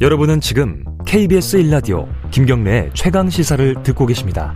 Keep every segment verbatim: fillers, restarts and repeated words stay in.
여러분은 지금 케이비에스 일 라디오 김경래의 최강 시사를 듣고 계십니다.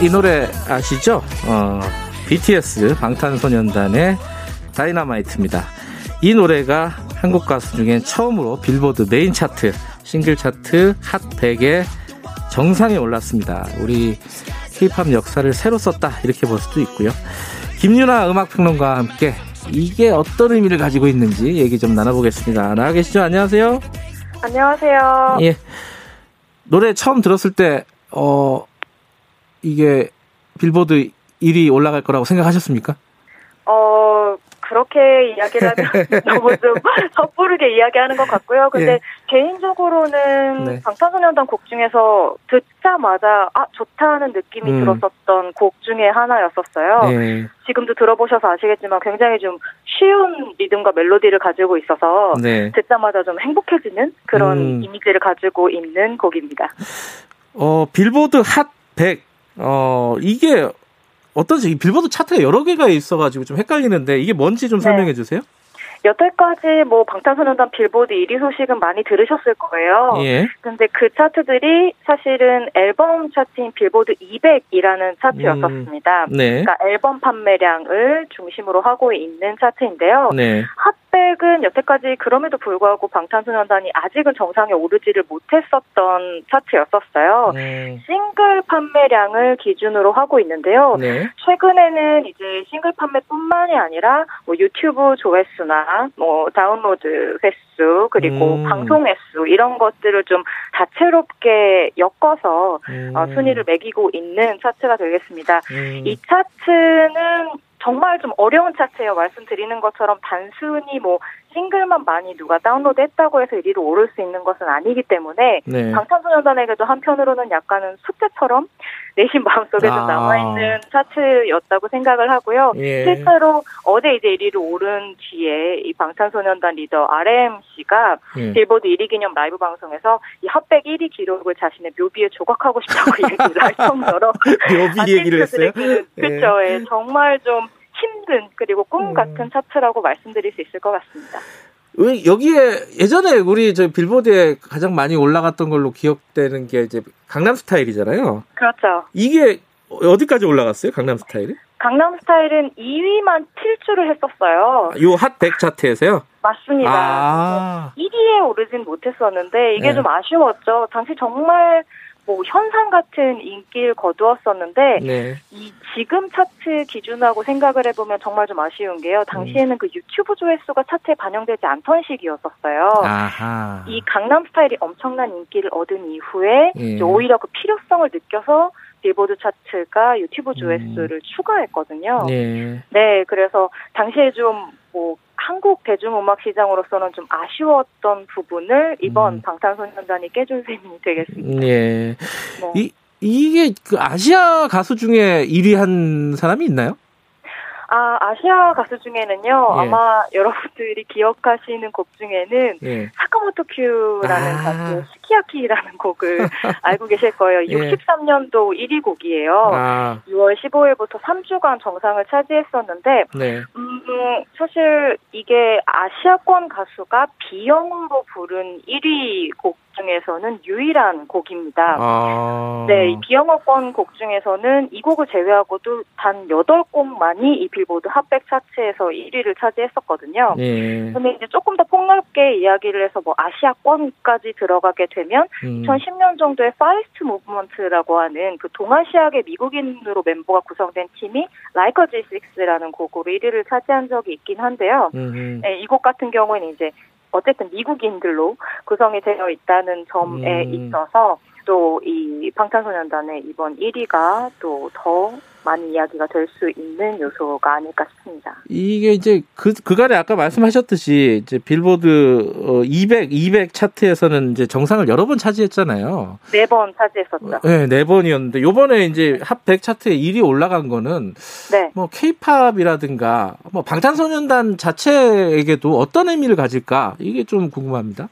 이 노래 아시죠? 어, 비티에스 방탄소년단의 다이너마이트입니다. 이 노래가 한국 가수 중에 처음으로 빌보드 메인 차트, 싱글 차트 핫 백의 정상에 올랐습니다. 우리 K-팝 역사를 새로 썼다 이렇게 볼 수도 있고요. 김유나 음악평론가와 함께 이게 어떤 의미를 가지고 있는지 얘기 좀 나눠보겠습니다. 나와 계시죠? 안녕하세요. 안녕하세요. 예. 노래 처음 들었을 때 어. 이게 빌보드 일 위 올라갈 거라고 생각하셨습니까? 어, 그렇게 이야기하면 너무 좀 섣부르게 이야기하는 것 같고요. 근데 예. 개인적으로는 네. 방탄소년단 곡 중에서 듣자마자 아 좋다는 느낌이 음. 들었었던 곡 중에 하나였었어요. 네. 지금도 들어보셔서 아시겠지만 굉장히 좀 쉬운 리듬과 멜로디를 가지고 있어서 네. 듣자마자 좀 행복해지는 그런 음. 이미지를 가지고 있는 곡입니다. 어, 빌보드 핫 백 어, 이게 어떤지 빌보드 차트가 여러 개가 있어가지고 좀 헷갈리는데 이게 뭔지 좀 네. 설명해 주세요. 여태까지 뭐 방탄소년단 빌보드 일 위 소식은 많이 들으셨을 거예요. 예. 근데 그 차트들이 사실은 앨범 차트인 빌보드 이백이라는 차트였었습니다. 음, 네. 그러니까 앨범 판매량을 중심으로 하고 있는 차트인데요. 네. 핫백은 여태까지 그럼에도 불구하고 방탄소년단이 아직은 정상에 오르지를 못했었던 차트였었어요. 네. 싱글 판매량을 기준으로 하고 있는데요. 네. 최근에는 이제 싱글 판매뿐만이 아니라 뭐 유튜브 조회수나 뭐 다운로드 횟수 그리고 음. 방송 횟수 이런 것들을 좀 다채롭게 엮어서 음. 어, 순위를 매기고 있는 차트가 되겠습니다. 음. 이 차트는 정말 좀 어려운 차트예요. 말씀드리는 것처럼 단순히 뭐 싱글만 많이 누가 다운로드했다고 해서 일 위로 오를 수 있는 것은 아니기 때문에 네. 방탄소년단에게도 한편으로는 약간은 숙제처럼 내심 마음속에 아. 좀 남아있는 차트였다고 생각을 하고요. 예. 실제로 어제 이제 일 위로 오른 뒤에 이 방탄소년단 리더 알엠씨가 예. 빌보드 일 위 기념 라이브 방송에서 이 핫백 일 위 기록을 자신의 묘비에 조각하고 싶다고 얘기를 할 정도로 묘비 얘기를 했어요? 그렇죠. 예. 예. 정말 좀 힘든 그리고 꿈 같은 차트라고 말씀드릴 수 있을 것 같습니다. 여기에 예전에 우리 저 빌보드에 가장 많이 올라갔던 걸로 기억되는 게 이제 강남스타일이잖아요. 그렇죠. 이게 어디까지 올라갔어요? 강남스타일이? 강남스타일은 이 위만 칠 주를 했었어요. 요 핫 백 차트에서요? 맞습니다. 아~ 일 위에 오르진 못했었는데 이게 네. 좀 아쉬웠죠. 당시 정말 뭐 현상 같은 인기를 거두었었는데 네. 이 지금 차트 기준하고 생각을 해보면 정말 좀 아쉬운 게요. 당시에는 음. 그 유튜브 조회수가 차트에 반영되지 않던 시기였었어요. 아하. 이 강남스타일이 엄청난 인기를 얻은 이후에 예. 이제 오히려 그 필요성을 느껴서 빌보드 차트가 유튜브 조회수를 음. 추가했거든요. 예. 네, 그래서 당시에 좀 뭐 한국 대중음악 시장으로서는 좀 아쉬웠던 부분을 이번 음. 방탄소년단이 깨준 셈이 되겠습니다. 예. 네. 이, 이게 그 아시아 가수 중에 일 위 한 사람이 있나요? 아, 아시아 가수 중에는요, 예. 아마 여러분들이 기억하시는 곡 중에는, 예. 사카모토 큐라는 아. 가수, 스키야키라는 곡을 알고 계실 거예요. 예. 육십삼 년도 일 위 곡이에요. 아. 유월 십오일부터 삼 주간 정상을 차지했었는데, 네. 음, 사실 이게 아시아권 가수가 B형으로 부른 일 위 곡 중에서는 유일한 곡입니다. 아... 네, 비영어권 곡 중에서는 이 곡을 제외하고도 단 여덟 곡만이 이 빌보드 핫백 차트에서 일 위를 차지했었거든요. 네. 근데 이제 조금 더 폭넓게 이야기를 해서 뭐 아시아권까지 들어가게 되면 음. 이천십 년 정도의 파이스트 무브먼트라고 하는 그 동아시아계 미국인으로 멤버가 구성된 팀이 라이커 지식스라는 곡으로 일 위를 차지한 적이 있긴 한데요. 음. 네, 이 곡 같은 경우에는 이제 어쨌든 미국인들로 구성이 되어 있다는 점에 음. 있어서 또 이 방탄소년단의 이번 일 위가 또 더 많이 이야기가 될 수 있는 요소가 아닐까 싶습니다. 이게 이제 그, 그간에 아까 말씀하셨듯이 이제 빌보드 이백, 이백 차트에서는 이제 정상을 여러 번 차지했잖아요. 네 번 차지했었죠. 네, 네 번이었는데 요번에 이제 핫 백 차트에 일 위 올라간 거는 네. 뭐 케이팝이라든가 뭐 방탄소년단 자체에게도 어떤 의미를 가질까 이게 좀 궁금합니다.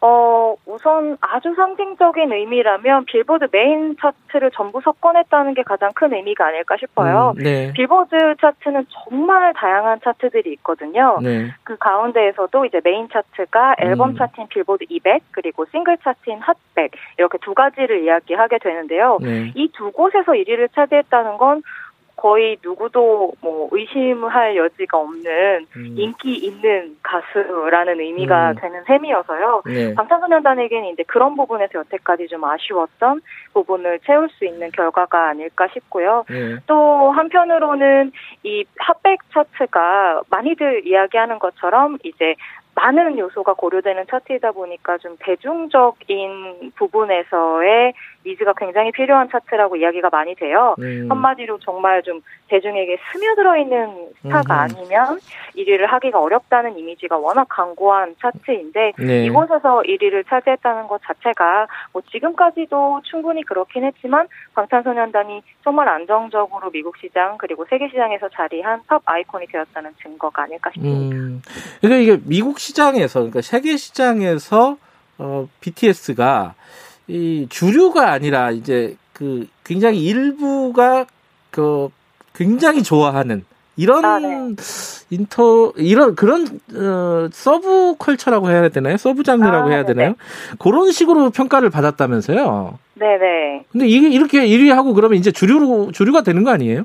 어, 우선 아주 상징적인 의미라면 빌보드 메인 차트를 전부 석권했다는 게 가장 큰 의미가 아닐까 싶어요. 음, 네. 빌보드 차트는 정말 다양한 차트들이 있거든요. 네. 그 가운데에서도 이제 메인 차트가 앨범 음. 차트인 빌보드 이백 그리고 싱글 차트인 핫 백 이렇게 두 가지를 이야기하게 되는데요. 네. 이 두 곳에서 일 위를 차지했다는 건 거의 누구도 뭐 의심할 여지가 없는 음. 인기 있는 가수라는 의미가 음. 되는 셈이어서요. 네. 방탄소년단에게는 이제 그런 부분에서 여태까지 좀 아쉬웠던 부분을 채울 수 있는 결과가 아닐까 싶고요. 네. 또 한편으로는 이 핫백 차트가 많이들 이야기하는 것처럼 이제 많은 요소가 고려되는 차트이다 보니까 좀 대중적인 부분에서의 니즈가 굉장히 필요한 차트라고 이야기가 많이 돼요. 음. 한마디로 정말 좀 대중에게 스며들어 있는 스타가 음. 아니면 일 위를 하기가 어렵다는 이미지가 워낙 강고한 차트인데 네. 이곳에서 일 위를 차지했다는 것 자체가 뭐 지금까지도 충분히 그렇긴 했지만 방탄소년단이 정말 안정적으로 미국 시장 그리고 세계 시장에서 자리한 팝 아이콘이 되었다는 증거가 아닐까 싶습니다. 음. 그러니까 이게 미국 시장에서 그러니까 세계 시장에서 어, 비티에스가 이 주류가 아니라 이제 그 굉장히 일부가 그 굉장히 좋아하는 이런 아, 네. 인터 이런 그런 어, 서브 컬처라고 해야 되나요? 서브 장르라고 아, 해야 되나요? 네네. 그런 식으로 평가를 받았다면서요? 네네. 근데 이게 이렇게 일 위 하고 그러면 이제 주류로 주류가 되는 거 아니에요?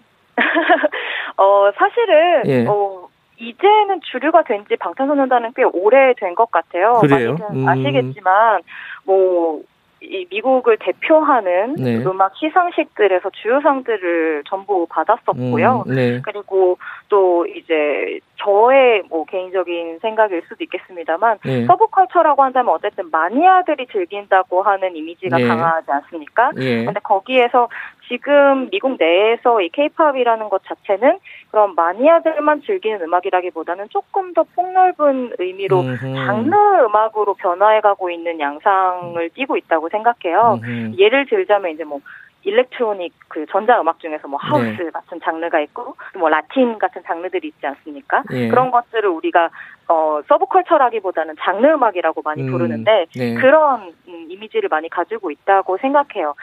어 사실은 예. 어. 이제는 주류가 된 지 방탄소년단은 꽤 오래된 것 같아요. 그래요? 많이들 아시겠지만 뭐 이 미국을 대표하는 네. 음악 시상식들에서 주요상들을 전부 받았었고요. 음, 네. 그리고 또 이제 저의 뭐 개인적인 생각일 수도 있겠습니다만 네. 서브컬처라고 한다면 어쨌든 마니아들이 즐긴다고 하는 이미지가 네. 강하지 않습니까? 그런데 네. 거기에서 지금 미국 내에서 이 케이팝이라는 것 자체는 그런 마니아들만 즐기는 음악이라기보다는 조금 더 폭넓은 의미로 음흠. 장르 음악으로 변화해가고 있는 양상을 띠고 있다고 생각해요. 음흠. 예를 들자면 이제 뭐 일렉트로닉 그 전자 음악 중에서 뭐 하우스 네. 같은 장르가 있고 뭐 라틴 같은 장르들이 있지 않습니까? 네. 그런 것들을 우리가 어 서브컬처라기보다는 장르 음악이라고 많이 음, 부르는데 네. 그런 음, 이미지를 많이 가지고 있다고 생각해요.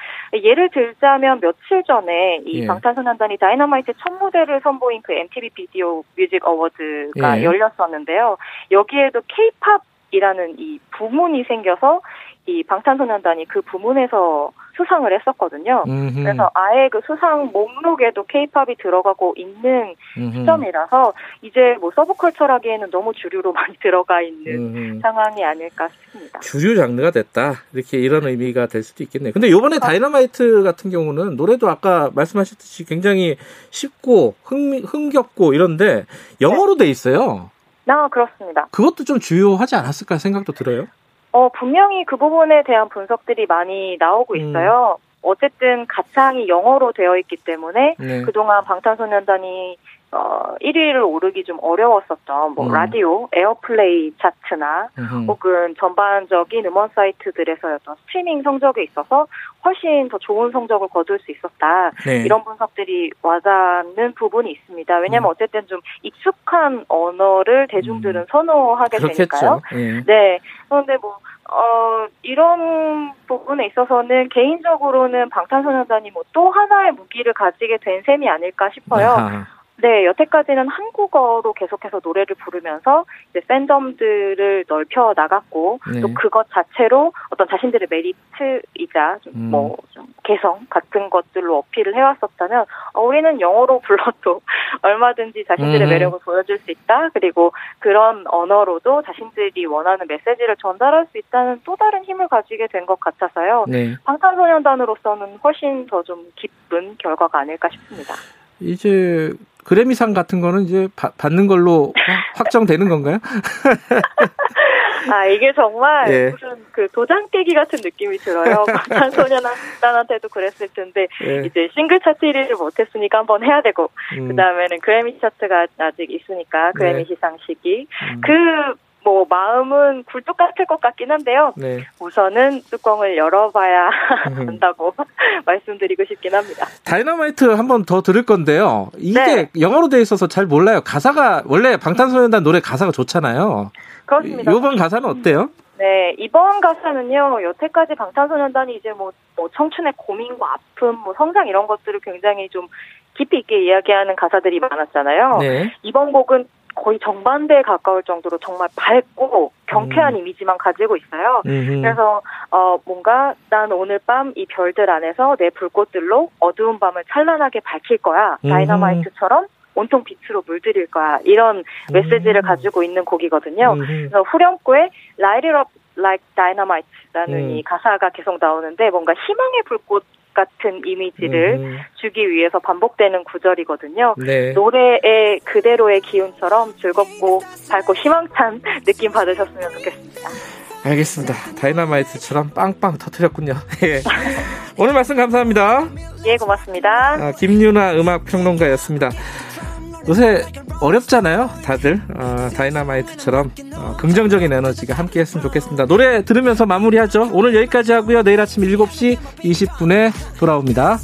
예를 들자면 며칠 전에 이 네. 방탄소년단이 다이너마이트 첫 무대를 선보인 그 엠티비 비디오 뮤직 어워드가 네. 열렸었는데요. 여기에도 K-팝이라는 이 부문이 생겨서 이 방탄소년단이 그 부문에서 수상을 했었거든요. 음흠. 그래서 아예 그 수상 목록에도 K-팝이 들어가고 있는 음흠. 시점이라서 이제 뭐 서브컬처라기에는 너무 주류로 많이 들어가 있는 음흠. 상황이 아닐까 싶습니다. 주류 장르가 됐다. 이렇게 이런 의미가 될 수도 있겠네요. 근데 이번에 아, 다이너마이트 같은 경우는 노래도 아까 말씀하셨듯이 굉장히 쉽고 흥미, 흥겹고 이런데 영어로 네. 돼 있어요. 아, 그렇습니다. 그것도 좀 주요하지 않았을까 생각도 들어요. 어, 분명히 그 부분에 대한 분석들이 많이 나오고 있어요. 음. 어쨌든 가창이 영어로 되어 있기 때문에 네. 그동안 방탄소년단이 어, 일 위를 오르기 좀 어려웠었던 뭐 음. 라디오, 에어플레이 차트나 음. 혹은 전반적인 음원 사이트들에서의 어떤 스트리밍 성적에 있어서 훨씬 더 좋은 성적을 거둘 수 있었다. 네. 이런 분석들이 와닿는 부분이 있습니다. 왜냐하면 음. 어쨌든 좀 익숙한 언어를 대중들은 음. 선호하게 그렇겠죠. 되니까요. 예. 네. 그런데 뭐 어, 이런 부분에 있어서는 개인적으로는 방탄소년단이 뭐 또 하나의 무기를 가지게 된 셈이 아닐까 싶어요. 아하. 네, 여태까지는 한국어로 계속해서 노래를 부르면서 이제 팬덤들을 넓혀 나갔고 네. 또 그것 자체로 어떤 자신들의 메리트이자 좀 음. 뭐 좀 개성 같은 것들로 어필을 해왔었다면 어, 우리는 영어로 불러도 얼마든지 자신들의 음. 매력을 보여줄 수 있다. 그리고 그런 언어로도 자신들이 원하는 메시지를 전달할 수 있다는 또 다른 힘을 가지게 된 것 같아서요. 네. 방탄소년단으로서는 훨씬 더 좀 기쁜 결과가 아닐까 싶습니다. 이제 그래미상 같은 거는 이제 바, 받는 걸로 확정되는 건가요? 아, 이게 정말 예. 무슨 그 도장 깨기 같은 느낌이 들어요. 방탄소년단한테도 그랬을 텐데 예. 이제 싱글 차트 일 위를 못했으니까 한번 해야 되고 음. 그 다음에는 그래미 차트가 아직 있으니까 그래미 네. 시상식이 음. 그 뭐 마음은 굴뚝 같을 것 같긴 한데요. 네. 우선은 뚜껑을 열어봐야 한다고 말씀드리고 싶긴 합니다. 다이너마이트 한번 더 들을 건데요. 이게 네. 영어로 돼 있어서 잘 몰라요. 가사가 원래 방탄소년단 노래 가사가 좋잖아요. 그렇습니다. 이번 가사는 어때요? 네, 이번 가사는요, 여태까지 방탄소년단이 이제 뭐, 뭐 청춘의 고민과 아픔, 뭐 성장 이런 것들을 굉장히 좀 깊이 있게 이야기하는 가사들이 많았잖아요. 네. 이번 곡은 거의 정반대에 가까울 정도로 정말 밝고 경쾌한 음. 이미지만 가지고 있어요. 음흠. 그래서 어, 뭔가 난 오늘 밤 이 별들 안에서 내 불꽃들로 어두운 밤을 찬란하게 밝힐 거야. 음흠. 다이너마이트처럼 온통 빛으로 물들일 거야. 이런 메시지를 음. 가지고 있는 곡이거든요. 음흠. 그래서 후렴구에 Light it up like dynamite라는 음. 이 가사가 계속 나오는데 뭔가 희망의 불꽃 같은 이미지를 음. 주기 위해서 반복되는 구절이거든요. 네. 노래의 그대로의 기운처럼 즐겁고 밝고 희망찬 느낌 받으셨으면 좋겠습니다. 알겠습니다. 다이너마이트처럼 빵빵 터뜨렸군요. 예. 오늘 말씀 감사합니다. 예, 고맙습니다. 아, 김유나 음악평론가였습니다. 요새 어렵잖아요, 다들. 어, 다이너마이트처럼 어, 긍정적인 에너지가 함께했으면 좋겠습니다. 노래 들으면서 마무리하죠. 오늘 여기까지 하고요. 내일 아침 일곱 시 이십 분에 돌아옵니다.